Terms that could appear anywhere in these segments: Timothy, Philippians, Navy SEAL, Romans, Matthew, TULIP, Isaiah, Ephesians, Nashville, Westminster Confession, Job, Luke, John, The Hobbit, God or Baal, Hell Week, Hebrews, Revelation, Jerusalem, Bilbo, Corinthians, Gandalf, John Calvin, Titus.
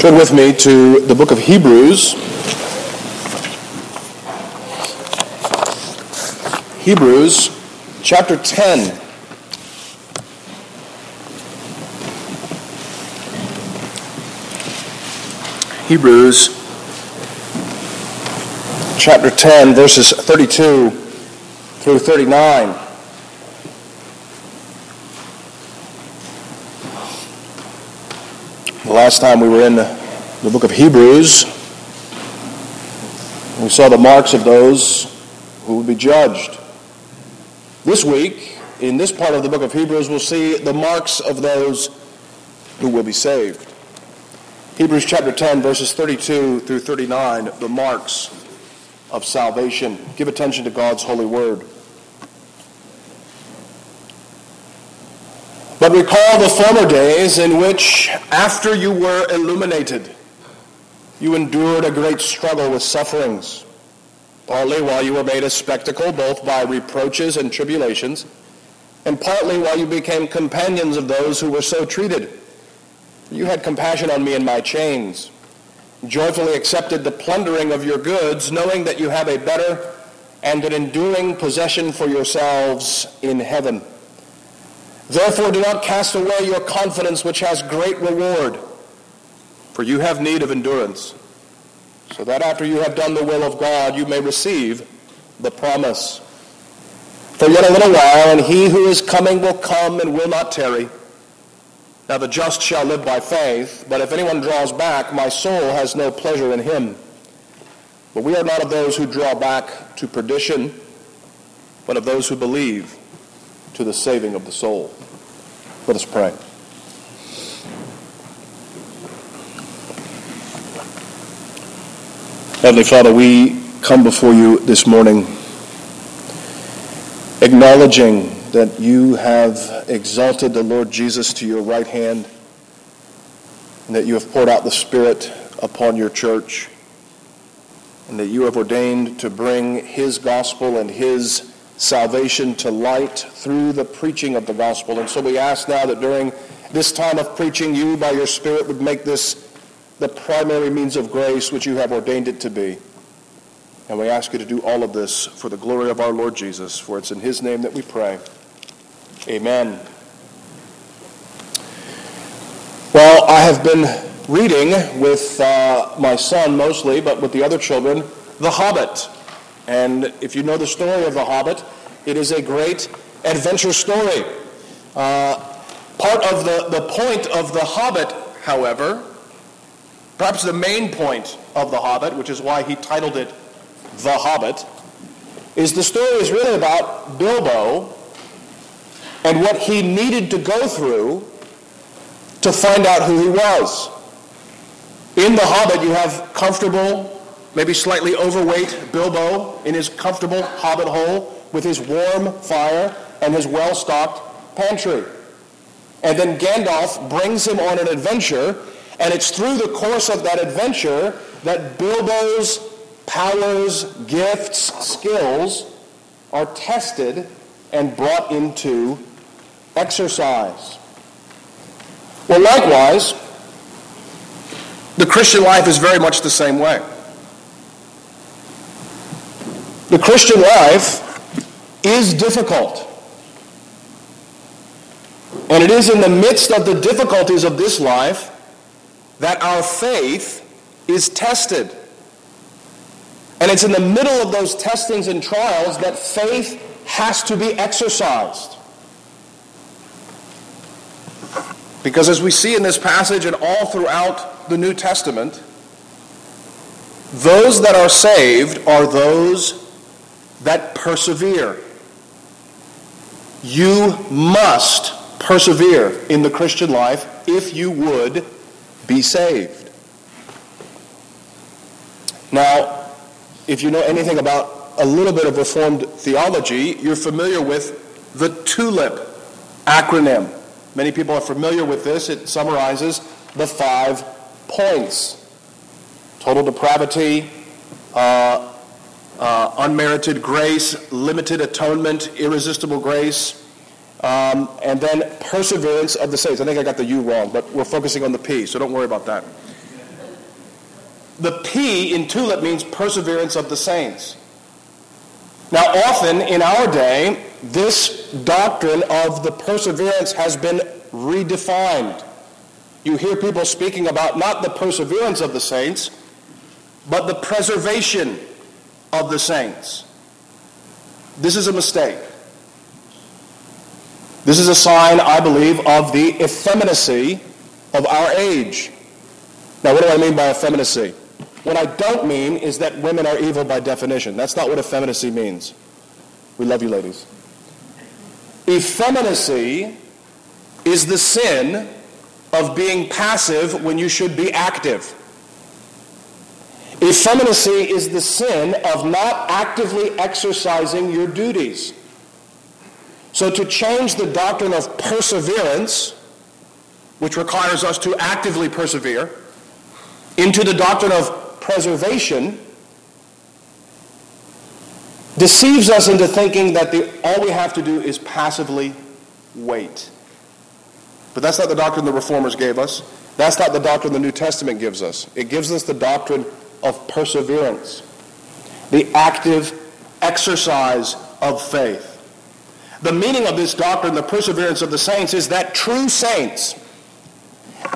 Turn with me to the book of Hebrews. Hebrews chapter 10. Hebrews chapter 10, verses 32 through 39. The last time we were in the book of Hebrews, we saw the marks of those who would be judged. This week, in this part of the book of Hebrews, we'll see the marks of those who will be saved. Hebrews chapter 10, verses 32 through 39, the marks of salvation. Give attention to God's holy word. But recall the former days in which, after you were illuminated, you endured a great struggle with sufferings, partly while you were made a spectacle, both by reproaches and tribulations, and partly while you became companions of those who were so treated. You had compassion on me in my chains, joyfully accepted the plundering of your goods, knowing that you have a better and an enduring possession for yourselves in heaven. Therefore, do not cast away your confidence, which has great reward, for you have need of endurance, so that after you have done the will of God, you may receive the promise. For yet a little while, and he who is coming will come and will not tarry. Now the just shall live by faith, but if anyone draws back, my soul has no pleasure in him. But we are not of those who draw back to perdition, but of those who believe to the saving of the soul. Let us pray. Heavenly Father, we come before you this morning, acknowledging that you have exalted the Lord Jesus to your right hand, and that you have poured out the Spirit upon your church, and that you have ordained to bring his gospel and his salvation to light through the preaching of the gospel. And so we ask now that during this time of preaching, you by your Spirit would make this the primary means of grace which you have ordained it to be. And we ask you to do all of this for the glory of our Lord Jesus, for it's in his name that we pray. Amen. Well, I have been reading with my son mostly, but with the other children, The Hobbit. And if you know the story of The Hobbit, it is a great adventure story. Part of the point of The Hobbit, however, perhaps the main point of The Hobbit, which is why he titled it The Hobbit, is the story is really about Bilbo and what he needed to go through to find out who he was. In The Hobbit, you have comfortable, maybe slightly overweight Bilbo in his comfortable hobbit hole with his warm fire and his well-stocked pantry. And then Gandalf brings him on an adventure, and it's through the course of that adventure that Bilbo's powers, gifts, skills are tested and brought into exercise. Well, likewise, the Christian life is very much the same way. The Christian life is difficult. And it is in the midst of the difficulties of this life that our faith is tested. And it's in the middle of those testings and trials that faith has to be exercised. Because as we see in this passage and all throughout the New Testament, those that are saved are those that persevere. You must persevere in the Christian life if you would be saved. Now, if you know anything about a little bit of Reformed theology, you're familiar with the TULIP acronym. Many people are familiar with this. It summarizes the 5 points. Total depravity, unmerited grace, limited atonement, irresistible grace, and then perseverance of the saints. I think I got the U wrong, but we're focusing on the P, so don't worry about that. The P in TULIP means perseverance of the saints. Now, often in our day, this doctrine of the perseverance has been redefined. You hear people speaking about not the perseverance of the saints, but the preservation of the saints. This is a mistake. This is a sign, I believe, of the effeminacy of our age. Now, what do I mean by effeminacy? What I don't mean is that women are evil by definition. That's not what effeminacy means. We love you, ladies. Effeminacy is the sin of being passive when you should be active. Effeminacy is the sin of not actively exercising your duties. So to change the doctrine of perseverance, which requires us to actively persevere, into the doctrine of preservation, deceives us into thinking that all we have to do is passively wait. But that's not the doctrine the Reformers gave us. That's not the doctrine the New Testament gives us. It gives us the doctrine of perseverance, the active exercise of faith. The meaning of this doctrine, the perseverance of the saints, is that true saints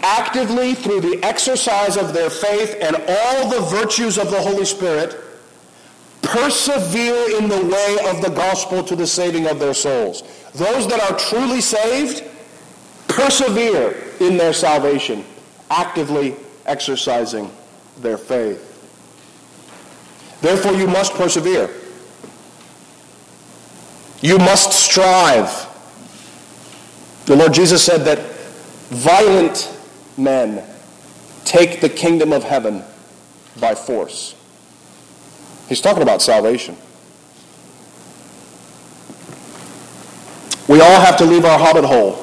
actively, through the exercise of their faith and all the virtues of the Holy Spirit, persevere in the way of the gospel to the saving of their souls. Those that are truly saved persevere in their salvation, actively exercising their faith. Therefore, you must persevere. You must strive. The Lord Jesus said that violent men take the kingdom of heaven by force. He's talking about salvation. We all have to leave our hobbit hole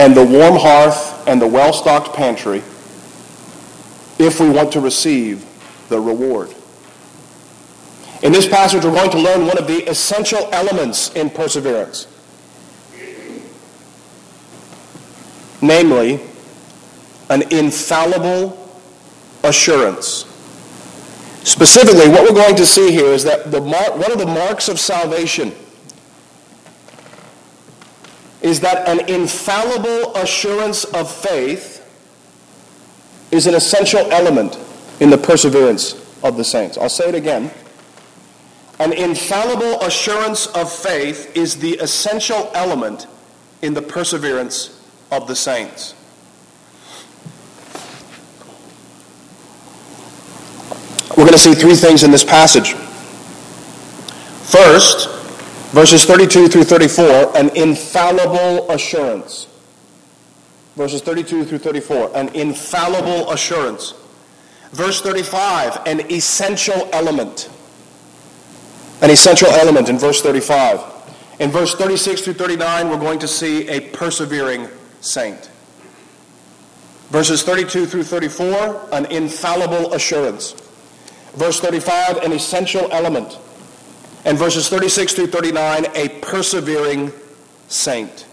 and the warm hearth and the well-stocked pantry if we want to receive the reward. In this passage, we're going to learn one of the essential elements in perseverance, namely, an infallible assurance. Specifically, what we're going to see here is that one of the marks of salvation is that an infallible assurance of faith is an essential element in the perseverance of the saints. I'll say it again. An infallible assurance of faith is the essential element in the perseverance of the saints. We're going to see three things in this passage. First, verses 32 through 34, an infallible assurance. Verses 32 through 34, an infallible assurance. Verse 35, an essential element. An essential element in verse 35. In verse 36 through 39, we're going to see a persevering saint. Verses 32 through 34, an infallible assurance. Verse 35, an essential element. And verses 36 through 39, a persevering saint.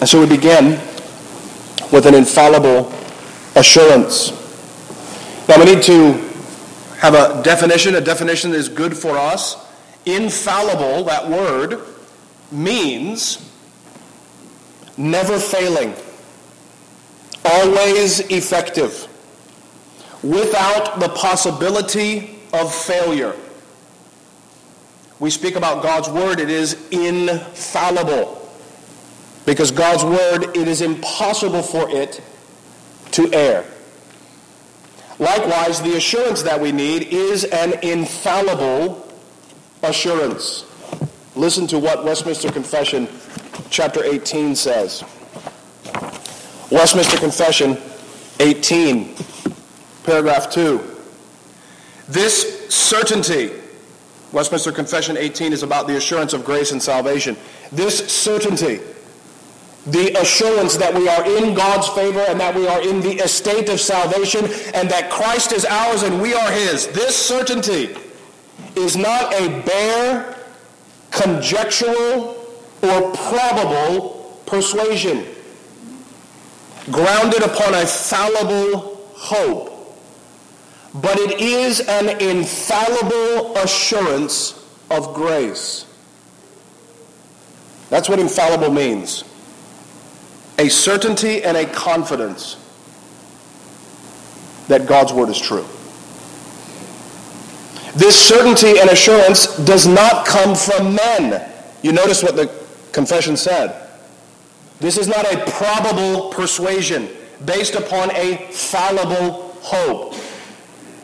And so we begin with an infallible assurance. Now we need to have a definition that is good for us. Infallible, that word, means never failing, always effective, without the possibility of failure. We speak about God's word, it is infallible, because God's word, it is impossible for it to err. Likewise, the assurance that we need is an infallible assurance. Listen to what Westminster Confession chapter 18 says. Westminster Confession 18, paragraph 2. This certainty, Westminster Confession 18 is about the assurance of grace and salvation. This certainty, the assurance that we are in God's favor and that we are in the estate of salvation and that Christ is ours and we are his. This certainty is not a bare, conjectural, or probable persuasion. grounded upon a fallible hope, but it is an infallible assurance of grace. That's what infallible means. A certainty and a confidence that God's word is true. This certainty and assurance does not come from men. You notice what the confession said. This is not a probable persuasion based upon a fallible hope.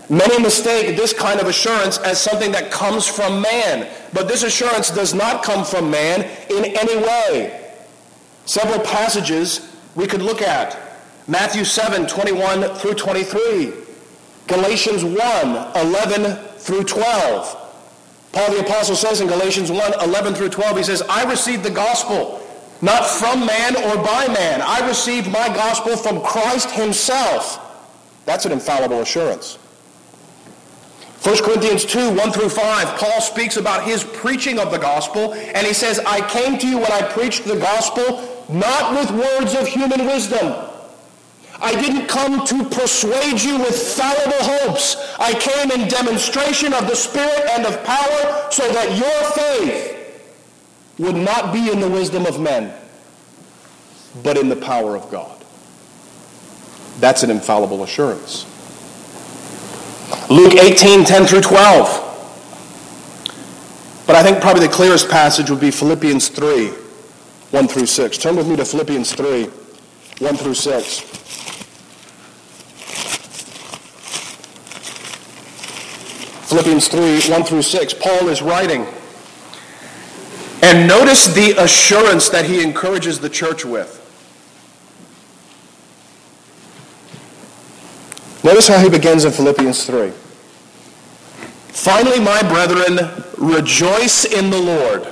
Many mistake this kind of assurance as something that comes from man, but this assurance does not come from man in any way. Several passages we could look at. Matthew 7, 21 through 23. Galatians 1, 11 through 12. Paul the Apostle says in Galatians 1, 11 through 12, he says, I received the gospel not from man or by man. I received my gospel from Christ himself. That's an infallible assurance. 1 Corinthians 2, 1 through 5, Paul speaks about his preaching of the gospel, and he says, I came to you when I preached the gospel, not with words of human wisdom. I didn't come to persuade you with fallible hopes. I came in demonstration of the Spirit and of power, so that your faith would not be in the wisdom of men, but in the power of God. That's an infallible assurance. Luke 18, 10 through 12. But I think probably the clearest passage would be Philippians 3, 1 through 6. Turn with me to Philippians 3, 1 through 6. Philippians 3, 1 through 6. Paul is writing. And notice the assurance that he encourages the church with. Notice how he begins in Philippians 3. Finally, my brethren, rejoice in the Lord.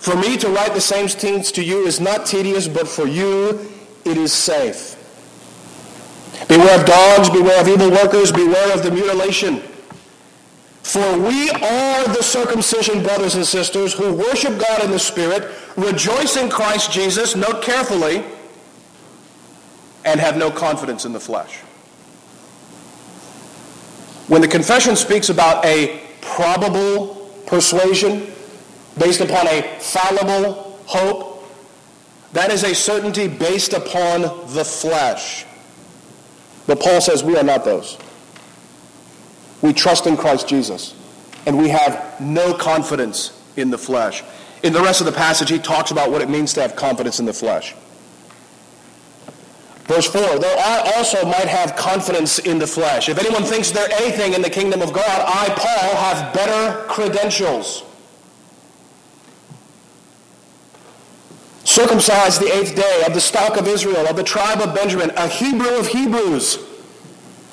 For me to write the same things to you is not tedious, but for you it is safe. Beware of dogs, beware of evil workers, beware of the mutilation. For we are the circumcision, brothers and sisters, who worship God in the Spirit, rejoice in Christ Jesus, note carefully, and have no confidence in the flesh. When the confession speaks about a probable persuasion based upon a fallible hope, that is a certainty based upon the flesh. But Paul says we are not those. We trust in Christ Jesus, and we have no confidence in the flesh. In the rest of the passage, he talks about what it means to have confidence in the flesh. Verse 4, though I also might have confidence in the flesh. If anyone thinks they're anything in the kingdom of God, I, Paul, have better credentials. Circumcised the 8th day, of the stock of Israel, of the tribe of Benjamin, a Hebrew of Hebrews,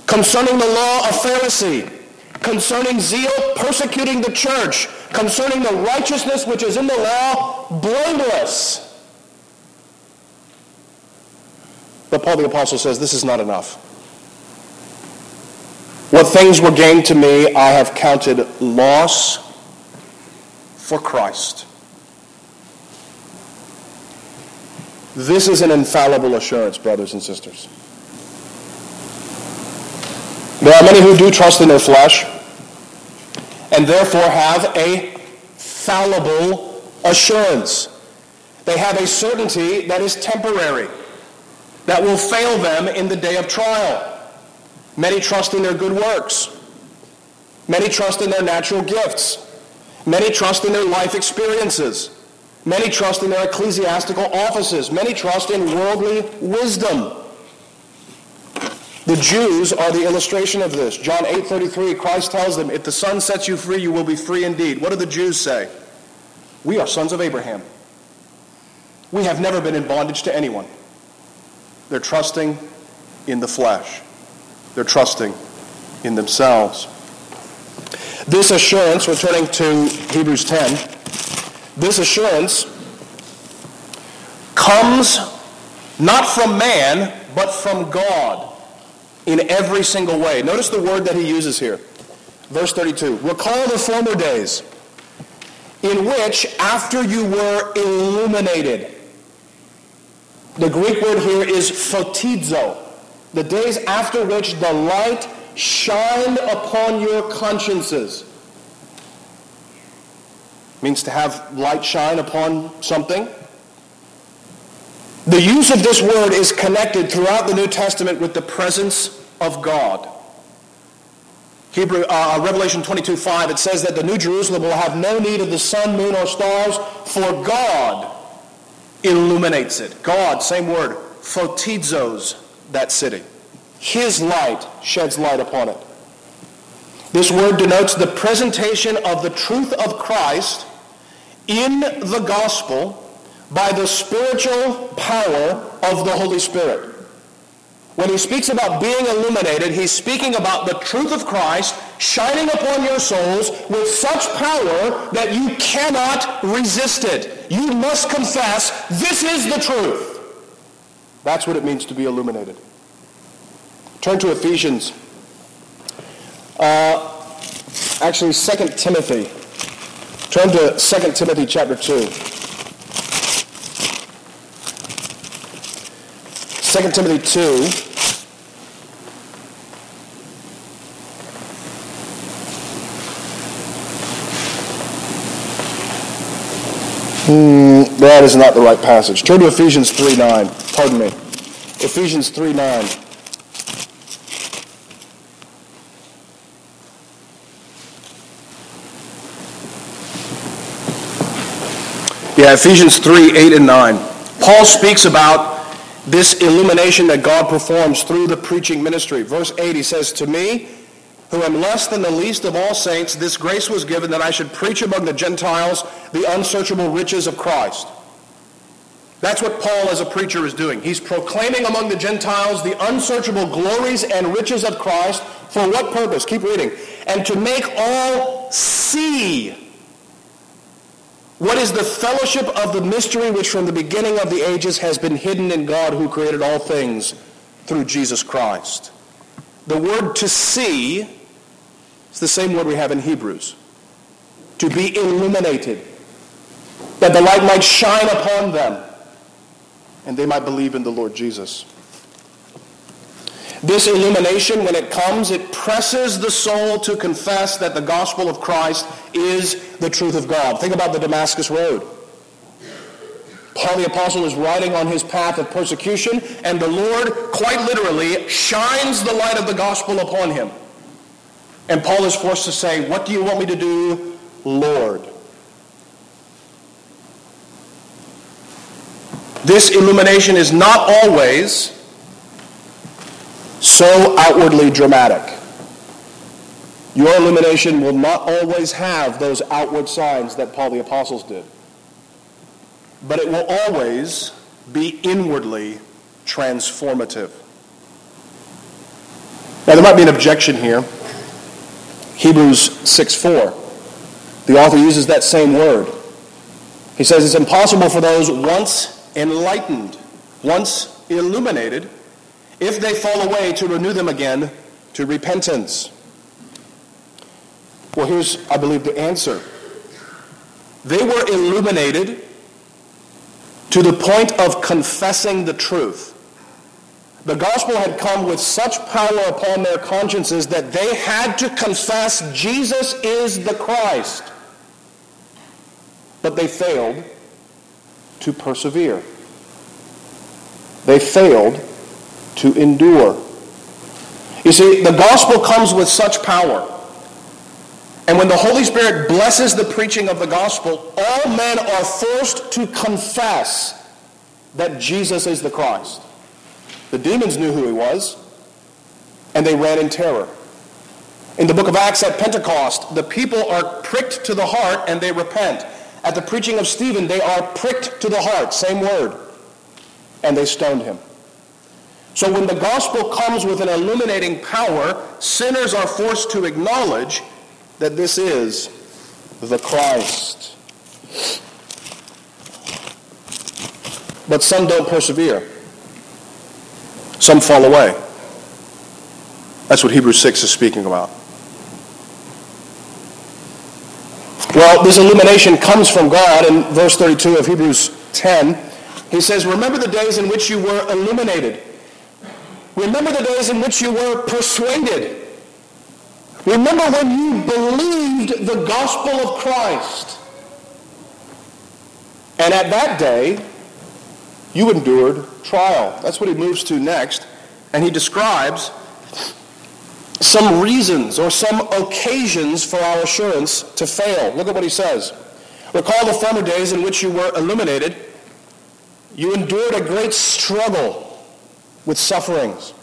concerning the law, a Pharisee, concerning zeal, persecuting the church, concerning the righteousness which is in the law, blameless. But Paul the Apostle says, this is not enough. What things were gained to me, I have counted loss for Christ. This is an infallible assurance, brothers and sisters. There are many who do trust in their flesh, and therefore have a fallible assurance. They have a certainty that is temporary, that will fail them in the day of trial. Many trust in their good works. Many trust in their natural gifts. Many trust in their life experiences. Many trust in their ecclesiastical offices. Many trust in worldly wisdom. The Jews are the illustration of this. John 8:33, Christ tells them, if the Son sets you free, you will be free indeed. What do the Jews say? We are sons of Abraham. We have never been in bondage to anyone. They're trusting in the flesh. They're trusting in themselves. This assurance, returning to Hebrews 10, this assurance comes not from man, but from God in every single way. Notice the word that he uses here. Verse 32, recall the former days in which after you were illuminated The Greek word here is photizo, the days after which the light shined upon your consciences. Means to have light shine upon something. The use of this word is connected throughout the New Testament with the presence of God. Revelation 22:5, it says that the New Jerusalem will have no need of the sun, moon, or stars, for God illuminates it. God, same word, photizos that city. His light sheds light upon it. This word denotes the presentation of the truth of Christ in the gospel by the spiritual power of the Holy Spirit. When he speaks about being illuminated, he's speaking about the truth of Christ shining upon your souls with such power that you cannot resist it. You must confess, this is the truth. That's what it means to be illuminated. Turn to Ephesians. Actually, 2 Timothy. Turn to 2 Timothy chapter 2. 2 Timothy 2. That is not the right passage. Turn to Ephesians 3:9. Pardon me. Ephesians 3:9. Yeah, Ephesians 3:8-9. Paul speaks about this illumination that God performs through the preaching ministry. Verse 8, he says, "To me, who am less than the least of all saints, this grace was given that I should preach among the Gentiles the unsearchable riches of Christ." That's what Paul as a preacher is doing. He's proclaiming among the Gentiles the unsearchable glories and riches of Christ. For what purpose? Keep reading. "And to make all see what is the fellowship of the mystery which from the beginning of the ages has been hidden in God who created all things through Jesus Christ." The word "to see" is the same word we have in Hebrews. To be illuminated, that the light might shine upon them, and they might believe in the Lord Jesus. This illumination, when it comes, it presses the soul to confess that the gospel of Christ is the truth of God. Think about the Damascus Road. Paul the Apostle is riding on his path of persecution, and the Lord, quite literally, shines the light of the gospel upon him. And Paul is forced to say, "What do you want me to do, Lord?" This illumination is not always so outwardly dramatic. Your illumination will not always have those outward signs that Paul the Apostle did. But it will always be inwardly transformative. Now there might be an objection here. Hebrews 6:4. The author uses that same word. He says it's impossible for those once enlightened, once illuminated, if they fall away, to renew them again to repentance. Well, here's, I believe, the answer. They were illuminated to the point of confessing the truth. The gospel had come with such power upon their consciences that they had to confess Jesus is the Christ. But they failed to persevere. They failed to endure. You see, the gospel comes with such power. And when the Holy Spirit blesses the preaching of the gospel, all men are forced to confess that Jesus is the Christ. The demons knew who he was, and they ran in terror. In the book of Acts at Pentecost, the people are pricked to the heart and they repent. At the preaching of Stephen, they are pricked to the heart, same word, and they stoned him. So when the gospel comes with an illuminating power, sinners are forced to acknowledge that this is the Christ. But some don't persevere. Some fall away. That's what Hebrews 6 is speaking about. Well, this illumination comes from God. In verse 32 of Hebrews 10, He says, remember the days in which you were illuminated. Remember the days in which you were persuaded. Remember when you believed the gospel of Christ. And at that day, you endured trial. That's what he moves to next. And he describes some reasons or some occasions for our assurance to fail. Look at what he says. Recall the former days in which you were illuminated. You endured a great struggle with sufferings.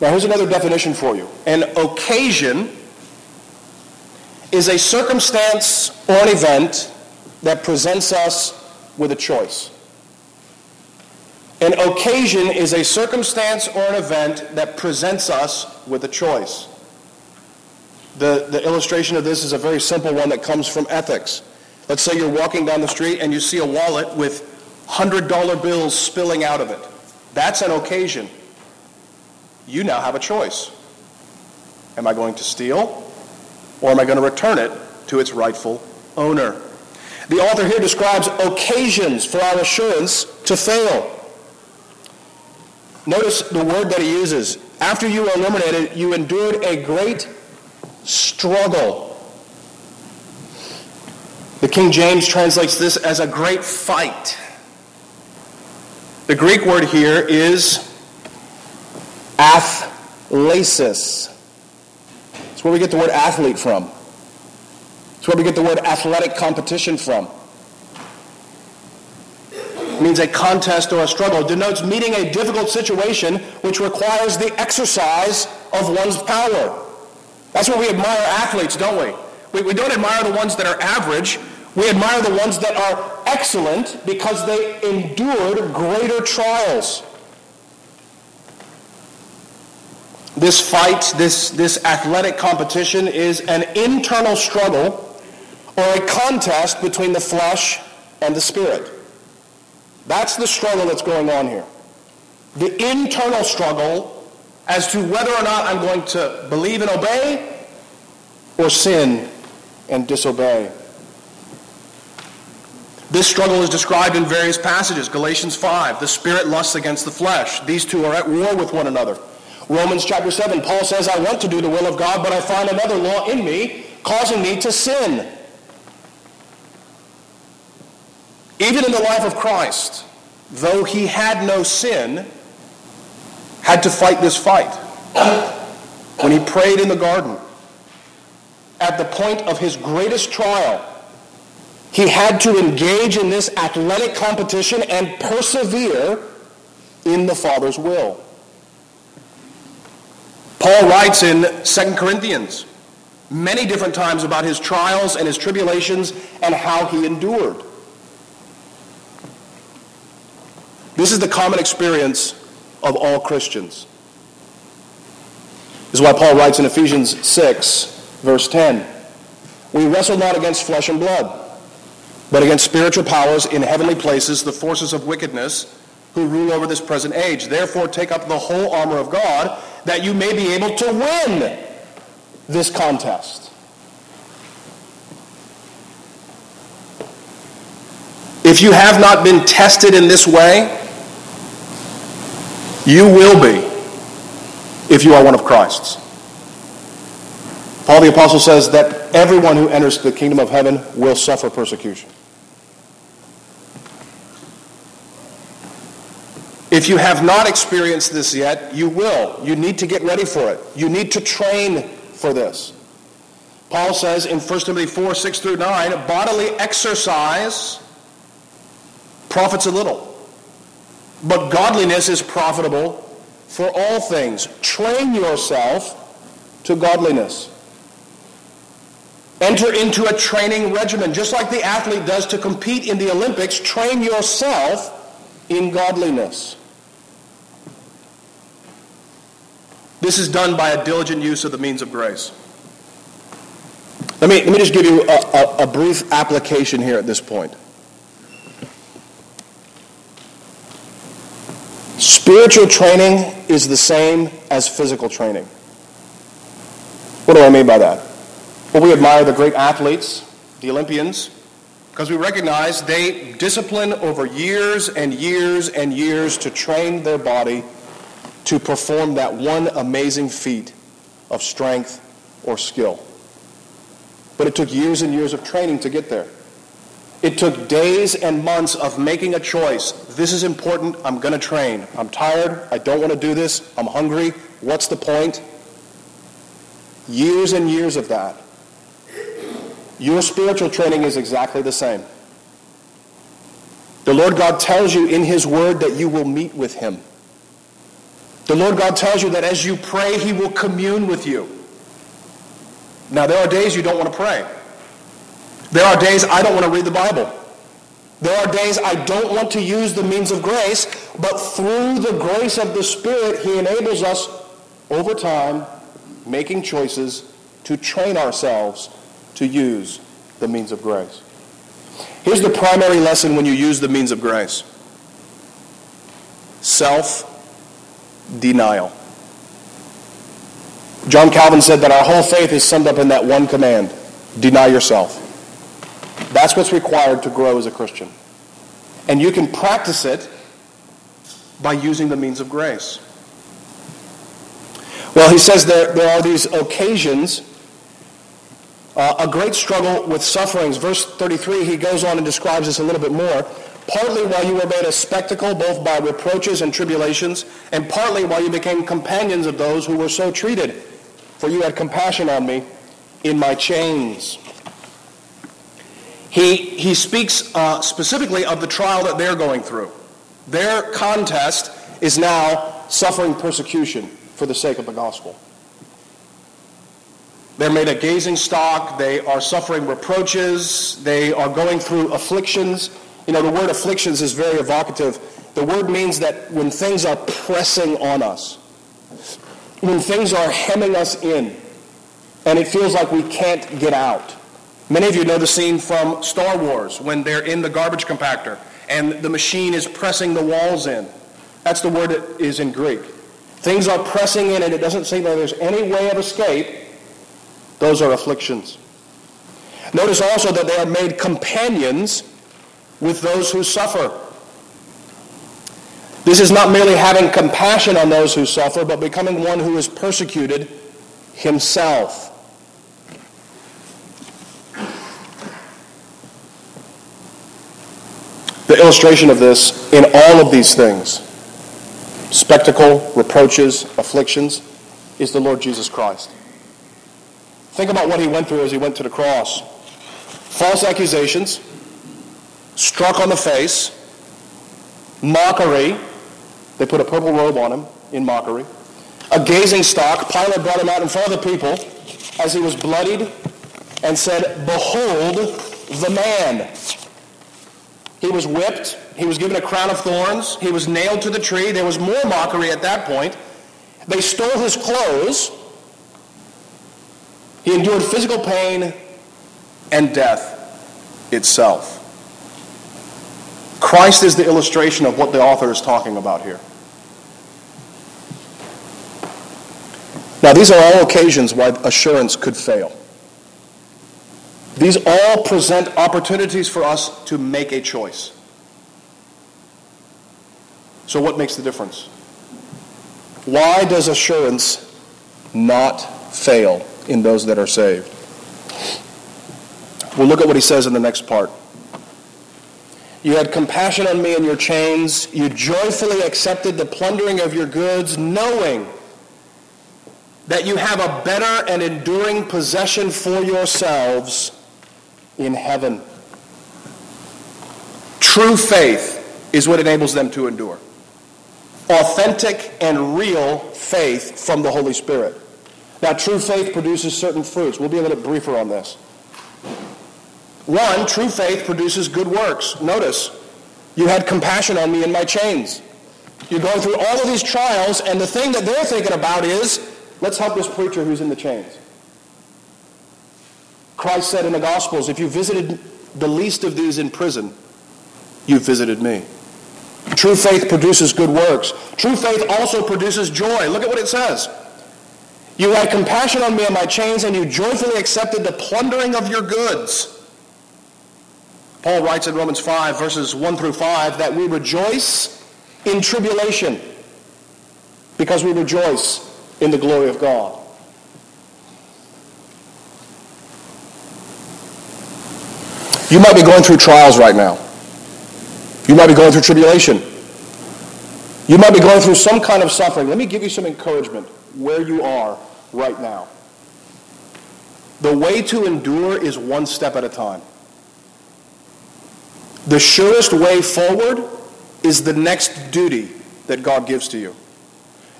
Now here's another definition for you. An occasion is a circumstance or an event that presents us with a choice. An occasion is a circumstance or an event that presents us with a choice. The illustration of this is a very simple one that comes from ethics. Let's say you're walking down the street and you see a wallet with $100 bills spilling out of it. That's an occasion. You now have a choice. Am I going to steal, or am I going to return it to its rightful owner? The author here describes occasions for our assurance to fail. Notice the word that he uses. After you were illuminated, you endured a great struggle. The King James translates this as a great fight. The Greek word here is athlesis. It's where we get the word athlete from. It's where we get the word athletic competition from. It means a contest or a struggle. It denotes meeting a difficult situation which requires the exercise of one's power. That's what we admire athletes, don't we? We don't admire the ones that are average. We admire the ones that are excellent because they endured greater trials. This fight, this athletic competition is an internal struggle or a contest between the flesh and the spirit. That's the struggle that's going on here. The internal struggle as to whether or not I'm going to believe and obey or sin and disobey. This struggle is described in various passages. Galatians 5, the spirit lusts against the flesh. These two are at war with one another. Romans chapter 7, Paul says, I want to do the will of God, but I find another law in me, causing me to sin. Even in the life of Christ, though he had no sin, had to fight this fight. When he prayed in the garden, at the point of his greatest trial, he had to engage in this athletic competition and persevere in the Father's will. Paul writes in 2 Corinthians many different times about his trials and his tribulations and how he endured. This is the common experience of all Christians. This is why Paul writes in Ephesians 6, verse 10, we wrestle not against flesh and blood, but against spiritual powers in heavenly places, the forces of wickedness who rule over this present age. Therefore, take up the whole armor of God, that you may be able to win this contest. If you have not been tested in this way, you will be if you are one of Christ's. Paul the Apostle says that everyone who enters the kingdom of heaven will suffer persecution. If you have not experienced this yet, you will. You need to get ready for it. You need to train for this. Paul says in 1 Timothy 4, 6 through 9, bodily exercise profits a little, but godliness is profitable for all things. Train yourself to godliness. Enter into a training regimen, just like the athlete does to compete in the Olympics. Train yourself in godliness. This is done by a diligent use of the means of grace. Let me just give you a brief application here at this point. Spiritual training is the same as physical training. What do I mean by that? Well, we admire the great athletes, the Olympians, because we recognize they discipline over years and years and years to train their body to perform that one amazing feat of strength or skill. But it took years and years of training to get there. It took days and months of making a choice. This is important. I'm going to train. I'm tired. I don't want to do this. I'm hungry. What's the point? Years and years of that. Your spiritual training is exactly the same. The Lord God tells you in His Word that you will meet with Him. The Lord God tells you that as you pray, He will commune with you. Now, there are days you don't want to pray. There are days I don't want to read the Bible. There are days I don't want to use the means of grace, but through the grace of the Spirit, He enables us over time, making choices to train ourselves to use the means of grace. Here's the primary lesson when you use the means of grace. Self-denial. John Calvin said that our whole faith is summed up in that one command: deny yourself. That's what's required to grow as a Christian. And you can practice it by using the means of grace. Well, he says there are these occasions, a great struggle with sufferings. Verse 33, he goes on and describes this a little bit more. Partly while you were made a spectacle, both by reproaches and tribulations, and partly while you became companions of those who were so treated. For you had compassion on me in my chains. He speaks specifically of the trial that they're going through. Their contest is now suffering persecution for the sake of the gospel. They're made a gazing stock. They are suffering reproaches. They are going through afflictions. You know, the word afflictions is very evocative. The word means that when things are pressing on us, when things are hemming us in, and it feels like we can't get out. Many of you know the scene from Star Wars when they're in the garbage compactor and the machine is pressing the walls in. That's the word that is in Greek. Things are pressing in and it doesn't seem like there's any way of escape. Those are afflictions. Notice also that they are made companions with those who suffer. This is not merely having compassion on those who suffer, but becoming one who is persecuted himself. The illustration of this in all of these things, spectacle, reproaches, afflictions, is the Lord Jesus Christ. Think about what He went through as He went to the cross. False accusations, struck on the face, mockery. They put a purple robe on Him in mockery. A gazing stock. Pilate brought Him out in front of the people as He was bloodied and said, "Behold the man." He was whipped. He was given a crown of thorns. He was nailed to the tree. There was more mockery at that point. They stole His clothes. He endured physical pain and death itself. Christ is the illustration of what the author is talking about here. Now, these are all occasions why assurance could fail. These all present opportunities for us to make a choice. So what makes the difference? Why does assurance not fail in those that are saved? We'll look at what he says in the next part. You had compassion on me in your chains. You joyfully accepted the plundering of your goods, knowing that you have a better and enduring possession for yourselves in heaven. True faith is what enables them to endure. Authentic and real faith from the Holy Spirit. Now, true faith produces certain fruits. We'll be a little bit briefer on this. One, true faith produces good works. Notice, you had compassion on me in my chains. You're going through all of these trials, and the thing that they're thinking about is, let's help this preacher who's in the chains. Christ said in the Gospels, if you visited the least of these in prison, you visited me. True faith produces good works. True faith also produces joy. Look at what it says. You had compassion on me in my chains, and you joyfully accepted the plundering of your goods. Paul writes in Romans 5, verses 1 through 5, that we rejoice in tribulation because we rejoice in the glory of God. You might be going through trials right now. You might be going through tribulation. You might be going through some kind of suffering. Let me give you some encouragement where you are right now. The way to endure is one step at a time. The surest way forward is the next duty that God gives to you.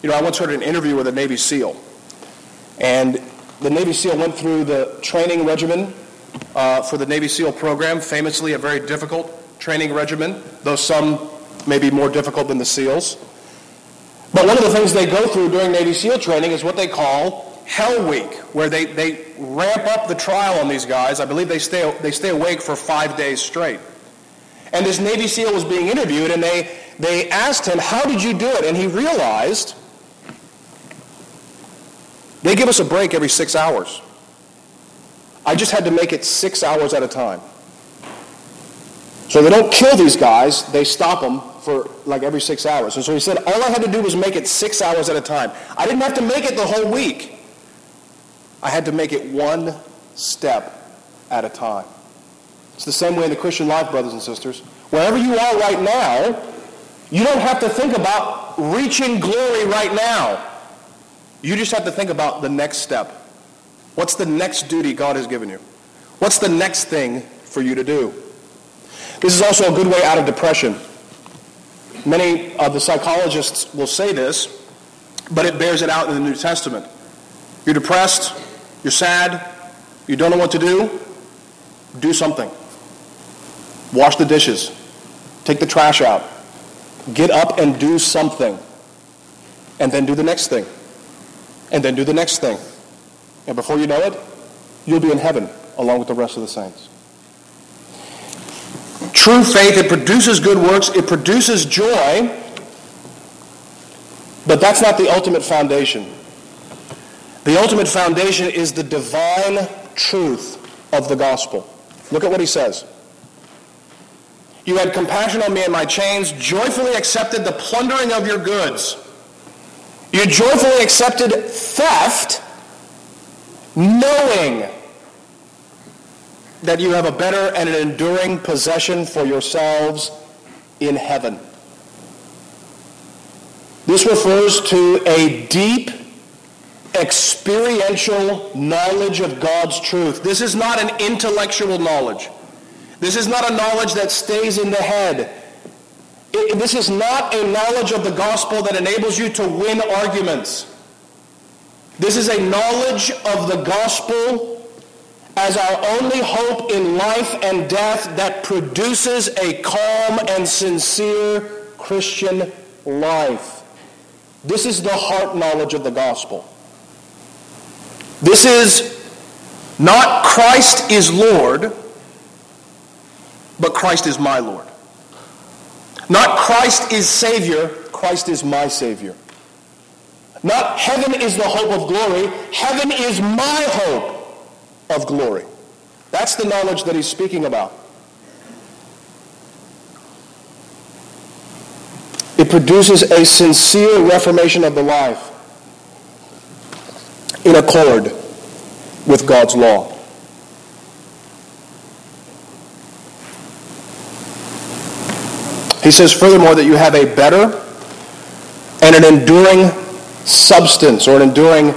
You know, I once heard an interview with a Navy SEAL. And the Navy SEAL went through the training regimen for the Navy SEAL program, famously a very difficult training regimen, though some may be more difficult than the SEALs. But one of the things they go through during Navy SEAL training is what they call Hell Week, where they ramp up the trial on these guys. I believe they stay awake for 5 days straight. And this Navy SEAL was being interviewed, and they asked him, how did you do it? And he realized, they give us a break every 6 hours. I just had to make it 6 hours at a time. So they don't kill these guys, they stop them for like every 6 hours. And so he said, all I had to do was make it 6 hours at a time. I didn't have to make it the whole week. I had to make it one step at a time. It's the same way in the Christian life, brothers and sisters. Wherever you are right now, you don't have to think about reaching glory right now. You just have to think about the next step. What's the next duty God has given you? What's the next thing for you to do? This is also a good way out of depression. Many of the psychologists will say this, but it bears it out in the New Testament. You're depressed, you're sad, you don't know what to do, do something. Wash the dishes, take the trash out, get up and do something, and then do the next thing, and then do the next thing. And before you know it, you'll be in heaven along with the rest of the saints. True faith, it produces good works, it produces joy, but that's not the ultimate foundation. The ultimate foundation is the divine truth of the gospel. Look at what he says. You had compassion on me and my chains, joyfully accepted the plundering of your goods. You joyfully accepted theft, knowing that you have a better and an enduring possession for yourselves in heaven. This refers to a deep, experiential knowledge of God's truth. This is not an intellectual knowledge. This is not a knowledge that stays in the head. This is not a knowledge of the gospel that enables you to win arguments. This is a knowledge of the gospel as our only hope in life and death that produces a calm and sincere Christian life. This is the heart knowledge of the gospel. This is not Christ is Lord, but Christ is my Lord. Not Christ is Savior, Christ is my Savior. Not heaven is the hope of glory, heaven is my hope of glory. That's the knowledge that he's speaking about. It produces a sincere reformation of the life in accord with God's law. He says furthermore that you have a better and an enduring substance or an enduring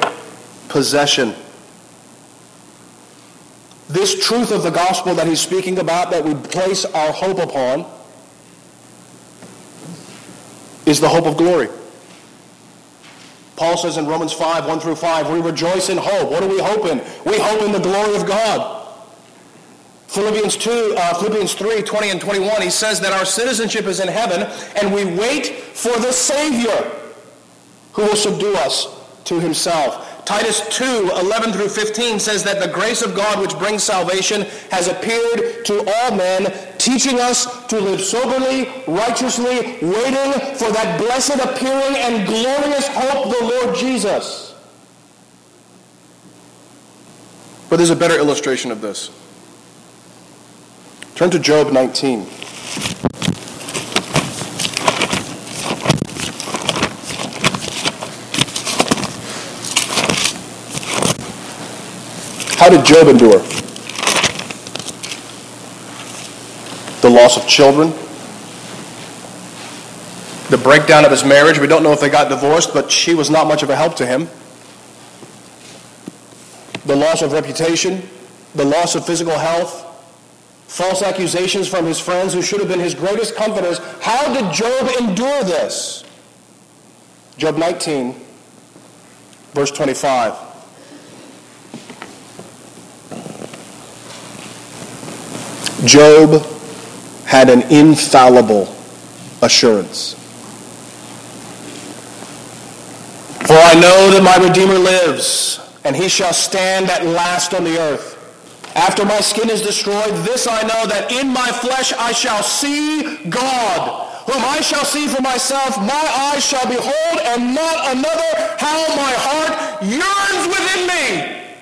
possession. This truth of the gospel that he's speaking about, that we place our hope upon, is the hope of glory. Paul says in Romans 5, 1 through 5, we rejoice in hope. What do we hope in? We hope in the glory of God. Philippians 3, 20 and 21, he says that our citizenship is in heaven and we wait for the Savior who will subdue us to himself. Titus 2, 11 through 15 says that the grace of God which brings salvation has appeared to all men, teaching us to live soberly, righteously, waiting for that blessed appearing and glorious hope, the Lord Jesus. But there's a better illustration of this. Turn to Job 19. How did Job endure? The loss of children, the breakdown of his marriage. We don't know if they got divorced, but she was not much of a help to him. The loss of reputation, the loss of physical health, false accusations from his friends who should have been his greatest comforters. How did Job endure this? Job 19, verse 25. Job had an infallible assurance. For I know that my Redeemer lives, and he shall stand at last on the earth. After my skin is destroyed, this I know, that in my flesh I shall see God, whom I shall see for myself. My eyes shall behold, and not another, how my heart yearns within me.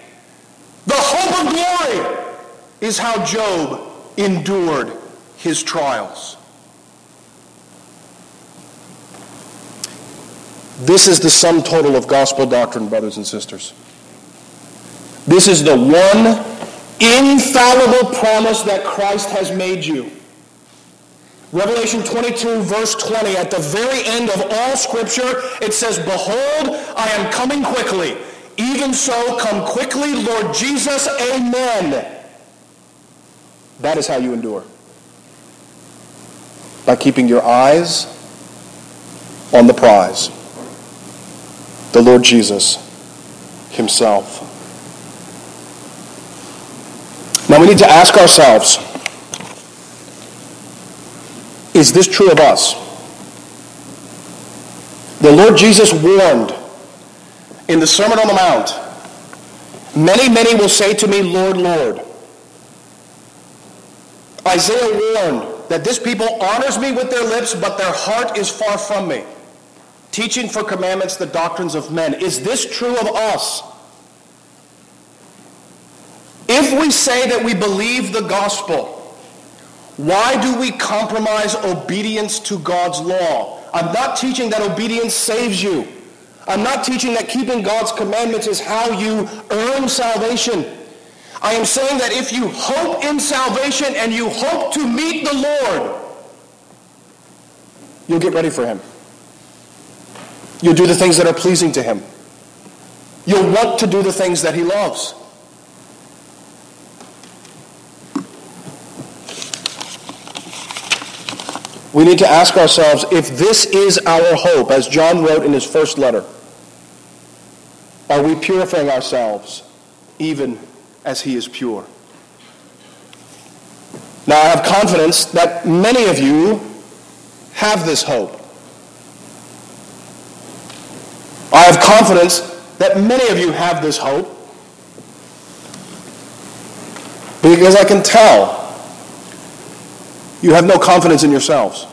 The hope of glory is how Job endured his trials. This is the sum total of gospel doctrine, brothers and sisters. This is the one infallible promise that Christ has made you. Revelation 22, verse 20, at the very end of all Scripture, it says, "Behold, I am coming quickly. Even so, come quickly, Lord Jesus, amen." That is how you endure. By keeping your eyes on the prize. The Lord Jesus himself. Now we need to ask ourselves, is this true of us? The Lord Jesus warned in the Sermon on the Mount, "Many, many will say to me, Lord, Lord." Isaiah warned that this people honors me with their lips, but their heart is far from me, teaching for commandments the doctrines of men. Is this true of us? If we say that we believe the gospel, why do we compromise obedience to God's law? I'm not teaching that obedience saves you. I'm not teaching that keeping God's commandments is how you earn salvation. I am saying that if you hope in salvation and you hope to meet the Lord, you'll get ready for him. You'll do the things that are pleasing to him. You'll want to do the things that he loves. We need to ask ourselves if this is our hope, as John wrote in his first letter. Are we purifying ourselves even as he is pure? Now I have confidence that many of you have this hope. I have confidence that many of you have this hope because I can tell you have no confidence in yourselves.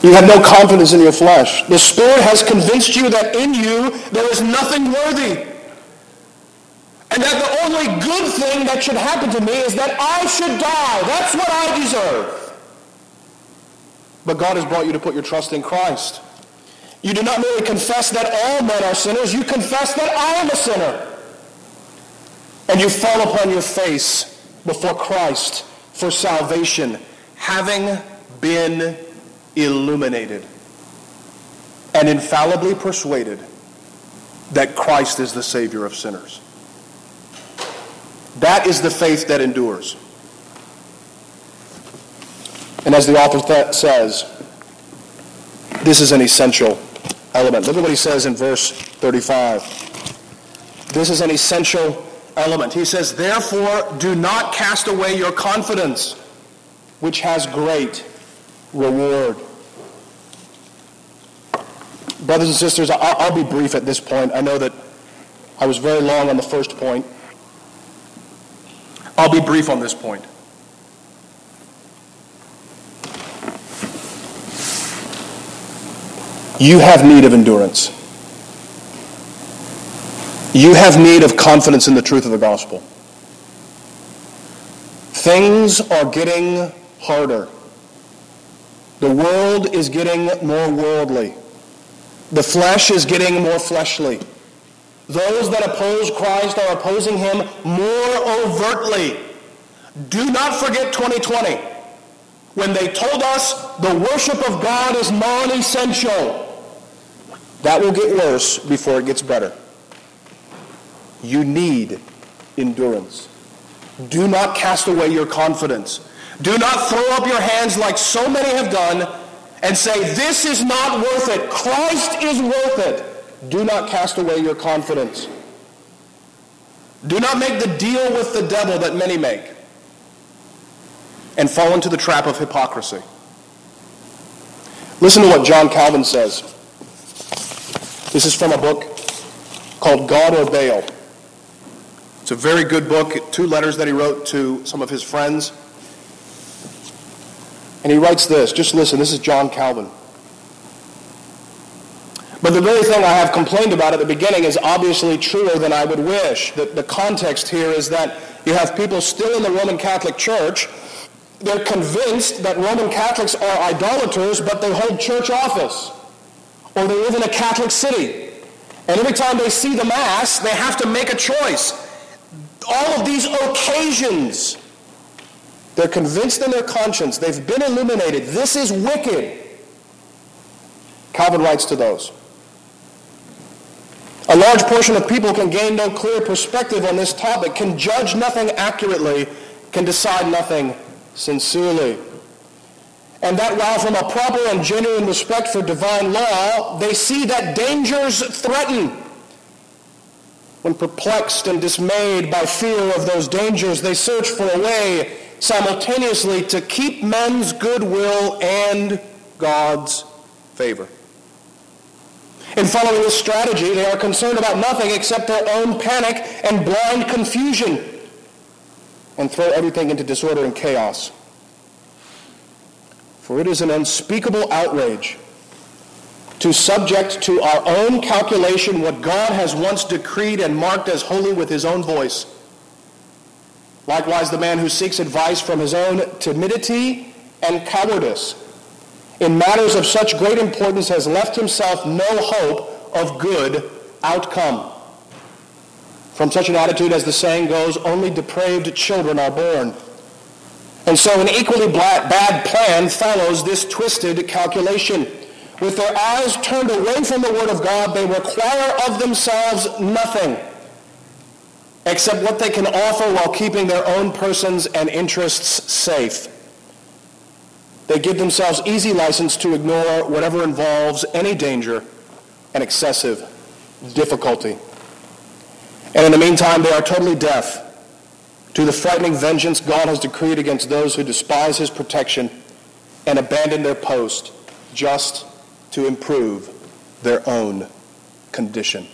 You have no confidence in your flesh. The Spirit has convinced you that in you there is nothing worthy. And that the only good thing that should happen to me is that I should die. That's what I deserve. But God has brought you to put your trust in Christ. You do not merely confess that all men are sinners. You confess that I am a sinner. And you fall upon your face before Christ for salvation, having been illuminated and infallibly persuaded that Christ is the Savior of sinners. That is the faith that endures. And as the author says, this is an essential element. Look at what he says in verse 35. This is an essential element. He says, "Therefore, do not cast away your confidence, which has great reward." Brothers and sisters, I'll be brief at this point. I know that I was very long on the first point. I'll be brief on this point. You have need of endurance. You have need of confidence in the truth of the gospel. Things are getting harder. The world is getting more worldly. The flesh is getting more fleshly. Those that oppose Christ are opposing him more overtly. Do not forget 2020, when they told us the worship of God is non-essential. That will get worse before it gets better. You need endurance. Do not cast away your confidence. Do not throw up your hands like so many have done and say, this is not worth it. Christ is worth it. Do not cast away your confidence. Do not make the deal with the devil that many make and fall into the trap of hypocrisy. Listen to what John Calvin says. This is from a book called God or Baal. It's a very good book, 2 letters that he wrote to some of his friends. And he writes this, just listen, this is John Calvin. But the very thing I have complained about at the beginning is obviously truer than I would wish. The context here is that you have people still in the Roman Catholic Church. They're convinced that Roman Catholics are idolaters, but they hold church office. Or they live in a Catholic city. And every time they see the Mass, they have to make a choice. All of these occasions, they're convinced in their conscience. They've been illuminated. This is wicked. Calvin writes to those. A large portion of people can gain no clear perspective on this topic, can judge nothing accurately, can decide nothing sincerely. And that while from a proper and genuine respect for divine law, they see that dangers threaten. When perplexed and dismayed by fear of those dangers, they search for a way simultaneously to keep men's goodwill and God's favor. In following this strategy, they are concerned about nothing except their own panic and blind confusion, and throw everything into disorder and chaos. For it is an unspeakable outrage to subject to our own calculation what God has once decreed and marked as holy with his own voice. Likewise, the man who seeks advice from his own timidity and cowardice in matters of such great importance has left himself no hope of good outcome. From such an attitude, as the saying goes, only depraved children are born. And so an equally bad plan follows this twisted calculation. With their eyes turned away from the Word of God, they require of themselves nothing except what they can offer while keeping their own persons and interests safe. They give themselves easy license to ignore whatever involves any danger and excessive difficulty. And in the meantime, they are totally deaf to the frightening vengeance God has decreed against those who despise his protection and abandon their post just to improve their own condition.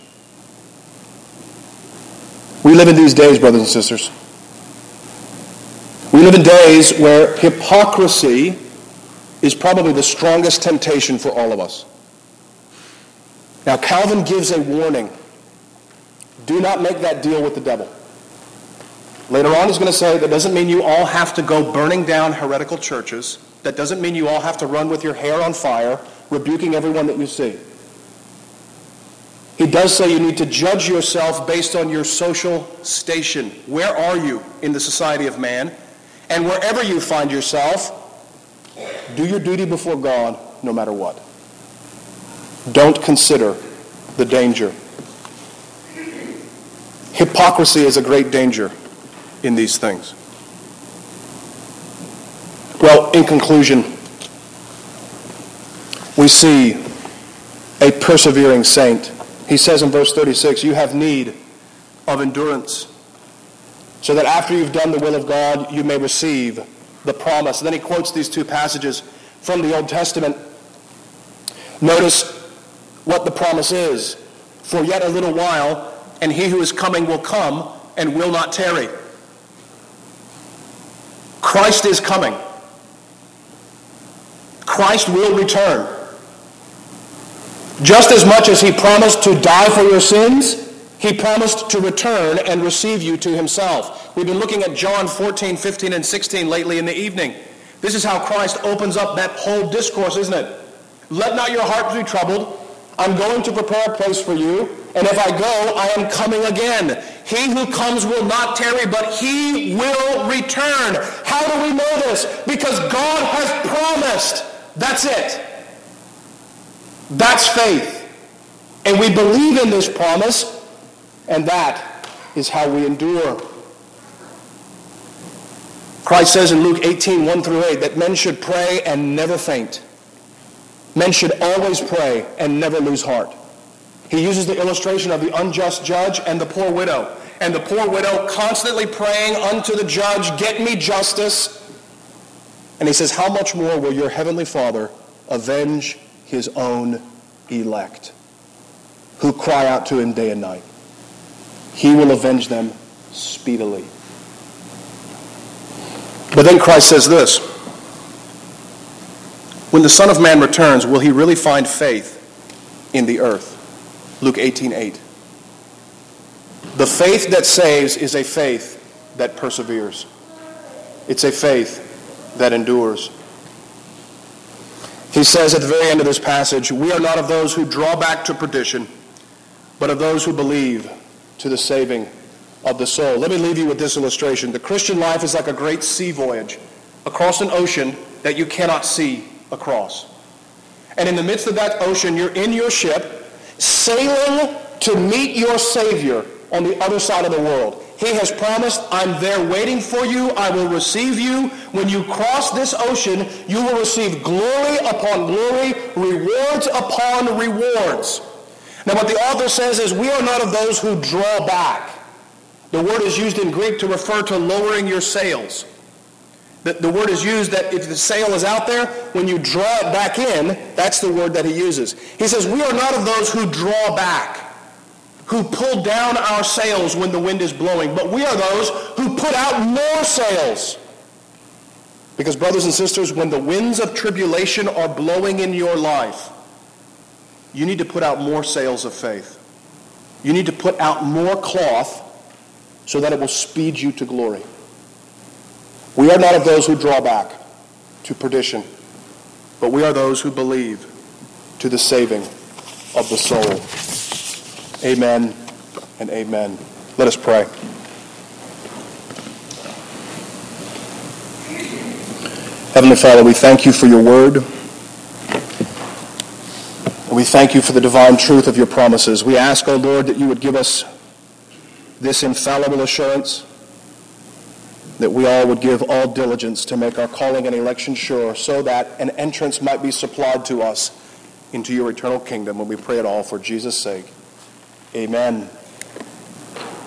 We live in these days, brothers and sisters. We live in days where hypocrisy is probably the strongest temptation for all of us. Now, Calvin gives a warning. Do not make that deal with the devil. Later on, he's going to say, that doesn't mean you all have to go burning down heretical churches. That doesn't mean you all have to run with your hair on fire, rebuking everyone that you see. He does say you need to judge yourself based on your social station. Where are you in the society of man? And wherever you find yourself, do your duty before God no matter what. Don't consider the danger. Hypocrisy is a great danger in these things. Well, in conclusion, we see a persevering saint. He says in verse 36, you have need of endurance, so that after you've done the will of God, you may receive the promise. And then he quotes these 2 passages from the Old Testament. Notice what the promise is. For yet a little while, and he who is coming will come and will not tarry. Christ is coming. Christ will return. Just as much as he promised to die for your sins, He promised to return and receive you to himself. We've been looking at John 14, 15, and 16 lately in the evening. This is how Christ opens up that whole discourse, isn't it? Let not your heart be troubled. I'm going to prepare a place for you. And if I go, I am coming again. He who comes will not tarry, but he will return. How do we know this? Because God has promised. That's it. That's faith. And we believe in this promise, and that is how we endure. Christ says in Luke 18, 1 through 8, that men should pray and never faint. Men should always pray and never lose heart. He uses the illustration of the unjust judge and the poor widow. And the poor widow constantly praying unto the judge, get me justice. And he says, how much more will your heavenly Father avenge his own elect, who cry out to him day and night? He will avenge them speedily. But then Christ says this, when the Son of Man returns, will he really find faith in the earth? Luke 18:8. The faith that saves is a faith that perseveres. It's a faith that endures. He says at the very end of this passage, we are not of those who draw back to perdition, but of those who believe to the saving of the soul. Let me leave you with this illustration. The Christian life is like a great sea voyage across an ocean that you cannot see across. And in the midst of that ocean, you're in your ship, sailing to meet your Savior on the other side of the world. He has promised, I'm there waiting for you. I will receive you. When you cross this ocean, you will receive glory upon glory, rewards upon rewards. Now, what the author says is, we are not of those who draw back. The word is used in Greek to refer to lowering your sails. The word is used that if the sail is out there, when you draw it back in, that's the word that he uses. He says, we are not of those who draw back, who pull down our sails when the wind is blowing, but we are those who put out more sails. Because, brothers and sisters, when the winds of tribulation are blowing in your life, you need to put out more sails of faith. You need to put out more cloth so that it will speed you to glory. We are not of those who draw back to perdition, but we are those who believe to the saving of the soul. Amen and amen. Let us pray. Heavenly Father, we thank you for your word. We thank you for the divine truth of your promises. We ask, O Lord, that you would give us this infallible assurance, that we all would give all diligence to make our calling and election sure, so that an entrance might be supplied to us into your eternal kingdom. And we pray it all for Jesus' sake. Amen.